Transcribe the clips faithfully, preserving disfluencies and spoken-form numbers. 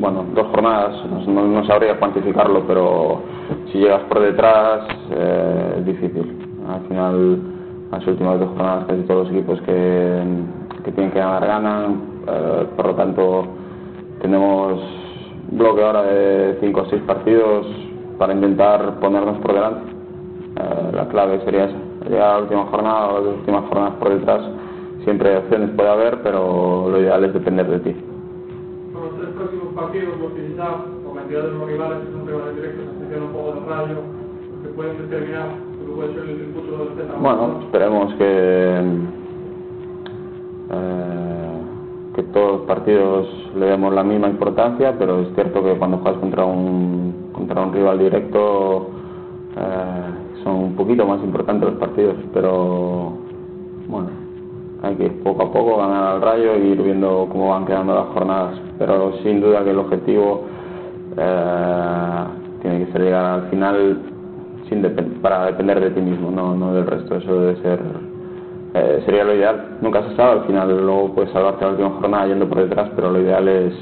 bueno, dos jornadas, no, no sabría cuantificarlo, pero si llegas por detrás eh, es difícil. Al final, las últimas dos jornadas casi todos los equipos que, que tienen que ganar ganan, eh, por lo tanto tenemos bloque ahora de cinco o seis partidos para intentar ponernos por delante. Eh, la clave sería esa, llegar a la última jornada o las últimas jornadas por detrás. Siempre opciones puede haber, pero lo ideal es depender de ti. Con los tres próximos partidos, movilidad, cantidad de los rivales que son rivales directos, asociación un poco de radio, que pueden determinar lo que puede ser el futuro del Celta. Bueno, esperemos que, eh, que todos los partidos le demos la misma importancia, pero es cierto que cuando juegas contra un, contra un rival directo eh, son un poquito más importantes los partidos, pero bueno. Hay que ir poco a poco, ganar al Rayo e ir viendo cómo van quedando las jornadas. Pero sin duda que el objetivo eh, tiene que ser llegar al final sin depend- para depender de ti mismo, no, no del resto. Eso debe ser eh, sería lo ideal. Nunca se sabe, al final luego puedes salvarte la última jornada yendo por detrás, pero lo ideal es,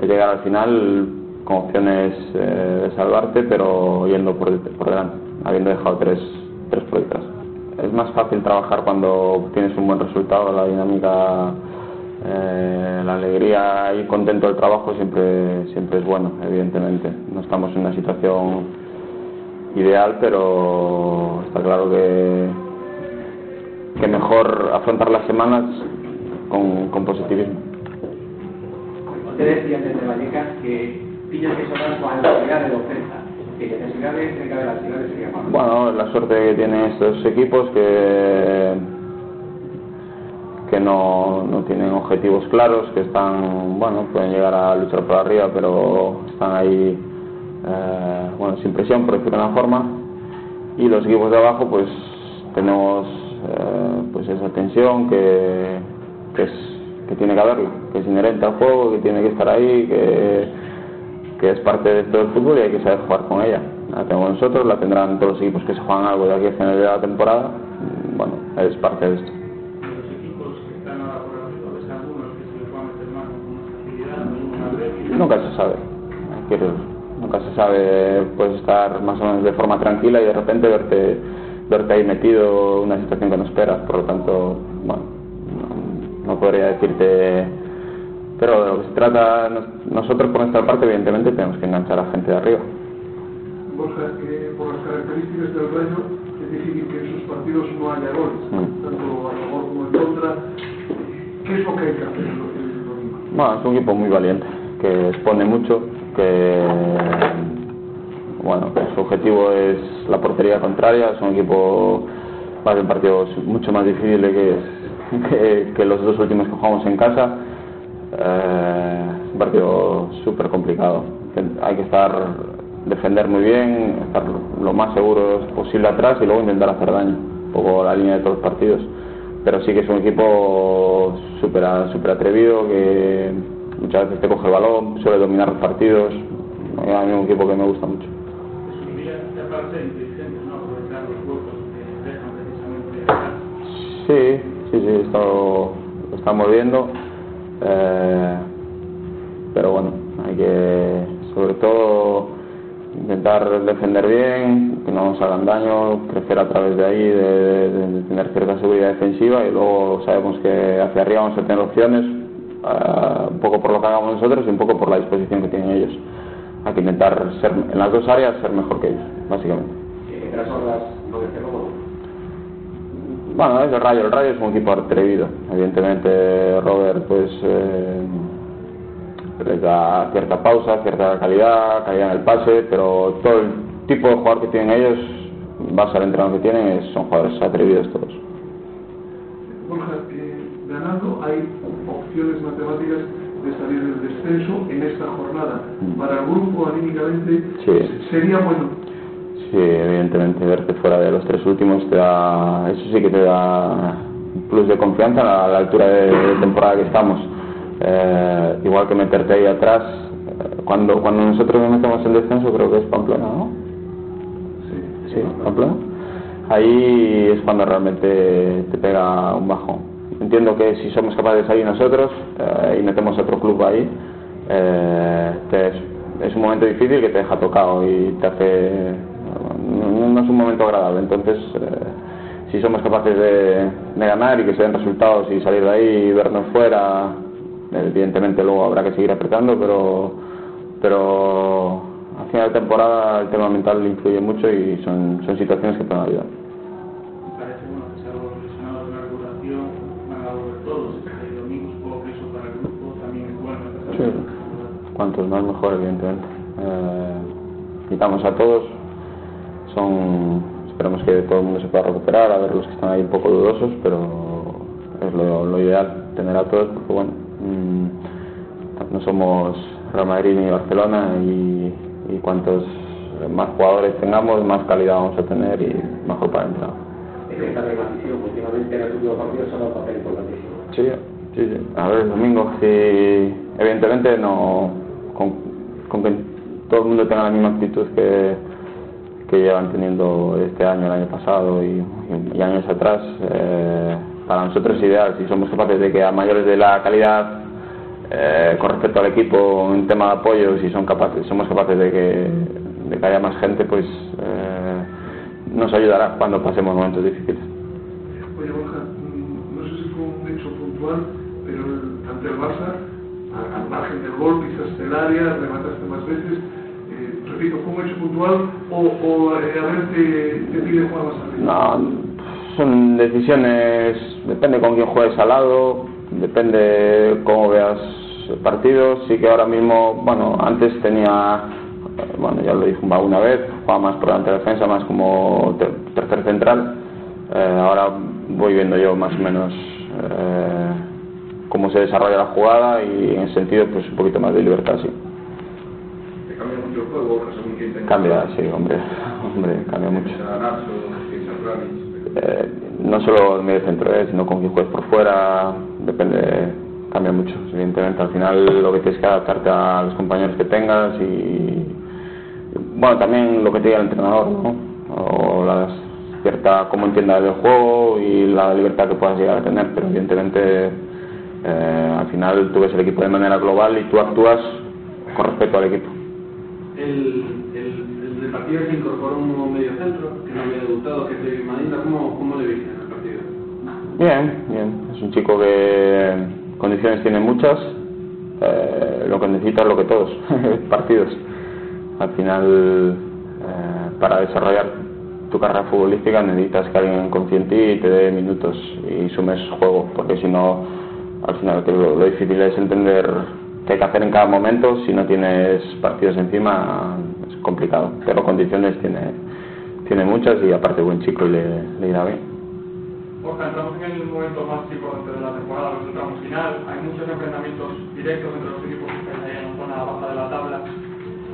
es llegar al final con opciones eh, de salvarte, pero yendo por, por delante, habiendo dejado tres, tres por detrás. Es más fácil trabajar cuando tienes un buen resultado, la dinámica, eh, la alegría y contento del trabajo siempre, siempre es bueno, evidentemente. No estamos en una situación ideal, pero está claro que, que mejor afrontar las semanas con, con positivismo. Usted decía desde Vallecas que pillas que son las cualidades de oferta. Bueno, la suerte que tienen estos equipos que, que no, no tienen objetivos claros, que están, bueno, pueden llegar a luchar por arriba, pero están ahí, eh, bueno, sin presión, por decirlo de una forma. Y los equipos de abajo, pues tenemos eh, pues esa tensión que, que, es, que tiene que haberla, que es inherente al juego, que tiene que estar ahí, que... que es parte de todo el fútbol y hay que saber jugar con ella. La tenemos nosotros, la tendrán todos los equipos que se juegan algo de aquí a final de la temporada. Bueno, es parte de esto. ¿Los equipos que están ahora por arriba, ves algunos que se les va a meter más con más facilidad, alguna vez? Nunca se sabe. Quiero, nunca se sabe, puedes estar más o menos de forma tranquila y de repente verte, verte ahí metido en una situación que no esperas. Por lo tanto, bueno, no, no podría decirte... Pero de lo que se trata, nosotros por nuestra parte, evidentemente, tenemos que enganchar a la gente de arriba. Borja, que por las características del Rayo es difícil que en sus partidos no haya goles, mm. tanto a favor como en contra. ¿Qué es lo que hay que hacer el domingo? Bueno, es un equipo muy valiente, que expone mucho, que bueno, su objetivo es la portería contraria. Es un equipo, va a ser un partido mucho más difícil que, que, que los dos últimos que jugamos en casa. Eh, es un partido súper complicado, hay que estar defender muy bien, estar lo más seguros posible atrás y luego intentar hacer daño, un poco la línea de todos los partidos, pero sí que es un equipo súper súper atrevido, que muchas veces te coge el balón, suele dominar los partidos. A mí es un equipo que me gusta mucho. Sí, sí, sí, esto lo estamos viendo. Eh, pero bueno, hay que sobre todo intentar defender bien, que no nos hagan daño, crecer a través de ahí, de, de, de tener cierta seguridad defensiva, y luego sabemos que hacia arriba vamos a tener opciones, eh, un poco por lo que hagamos nosotros y un poco por la disposición que tienen ellos. Hay que intentar ser en las dos áreas, ser mejor que ellos, básicamente. ¿Qué otras horas lo que tenemos? Bueno, es el Rayo, el Rayo es un equipo atrevido, evidentemente Robert pues eh, les da cierta pausa, cierta calidad, calidad en el pase, pero todo el tipo de jugador que tienen ellos, base al entrenador que tienen, son jugadores atrevidos todos. Borja, eh, ganando hay opciones matemáticas de salir del descenso en esta jornada. Para el grupo anímicamente sí. Sería bueno. Sí, evidentemente verte fuera de los tres últimos te da, eso sí que te da un plus de confianza a la altura de temporada que estamos. Eh, igual que meterte ahí atrás, cuando cuando nosotros nos metemos en descenso, creo que es Pamplona, ¿no? Sí, sí, Pamplona. Ahí es cuando realmente te pega un bajón. Entiendo que si somos capaces de salir nosotros eh, y metemos otro club ahí, eh, te un momento difícil que te deja tocado y te hace... no, no es un momento agradable, entonces eh, si somos capaces de, de ganar y que se den resultados y salir de ahí y vernos fuera, evidentemente luego habrá que seguir apretando, pero, pero al final de temporada el tema mental influye mucho y son, son situaciones que pueden ayudar. Sí. Cuantos más mejor, evidentemente. Invitamos eh, a todos. Son, esperemos que todo el mundo se pueda recuperar, a ver los que están ahí un poco dudosos, pero es lo, lo ideal tener a todos, porque bueno, mmm, no somos Real Madrid ni Barcelona y, y cuantos más jugadores tengamos, más calidad vamos a tener y mejor para entrar. Es que está repartición, últimamente en el último partido son un papel importantísimo. Sí, sí, sí. A ver, el domingo sí. Evidentemente no, con, con que todo el mundo tenga la misma actitud que, que llevan teniendo este año, el año pasado y, y, y años atrás, eh, para nosotros es ideal. Si somos capaces de que a mayores de la calidad eh, con respecto al equipo en tema de apoyo, si son capaces, somos capaces de que, de que haya más gente, pues eh, nos ayudará cuando pasemos momentos difíciles. Oye, Borja, no sé si fue un hecho puntual, pero ante el Barça, al margen del gol, pisaste el área, remataste más veces, eh, repito, ¿fue un hecho puntual o, o a ver te, te pide jugar más arriba? No, son decisiones, depende con quién juegues al lado, depende cómo veas el partido. Sí que ahora mismo, bueno, antes tenía, bueno, ya lo dije una vez, jugaba más por delante de la defensa, más como ter tercer central, eh, ahora voy viendo yo más o menos... Eh, cómo se desarrolla la jugada y en ese sentido pues un poquito más de libertad, sí. ¿Te cambia mucho el juego según quién te cambia? Sí, hombre, hombre, cambia mucho. Eh, no solo en medio centro, eh, sino con quien juegas por fuera, depende, cambia mucho. Evidentemente al final lo que tienes que adaptarte a los compañeros que tengas y bueno, también lo que te diga el entrenador, ¿no? O las cierta cómo entiendas el juego y la libertad que puedas llegar a tener, pero evidentemente Eh, al final tú ves el equipo de manera global y tú actúas con respecto al equipo. El, el, el partido se incorporó un nuevo medio centro que no había debutado, que es David Madinda. ¿Cómo, ¿Cómo le viste en el partido? Bien, bien. Es un chico que condiciones tiene muchas. Eh, lo que necesita es lo que todos, partidos. Al final, eh, para desarrollar tu carrera futbolística necesitas que alguien confíe en ti y te dé minutos y sumes juego, porque si no... Al final lo, lo difícil es entender qué hay que hacer en cada momento. Si no tienes partidos encima es complicado, pero condiciones tiene, tiene muchas y aparte buen chico y le, le irá bien. Borja, entramos en el momento más chico de la temporada, los tramos final, hay muchos enfrentamientos directos entre los equipos que están allá en la zona baja de la tabla.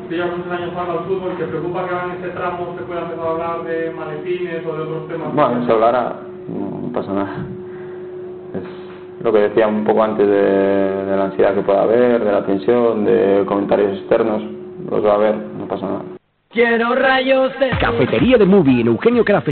Llevamos un año jugando al fútbol, ¿te preocupa que ahora en este tramo se pueda empezar a hablar de maletines o de otros temas? Bueno, se hablará, no, no pasa nada. Es... lo que decía un poco antes de, de la ansiedad que pueda haber, de la tensión, de comentarios externos, los va a haber, no pasa nada. Quiero rayos de... Cafetería de Movie en Eugenio Craft.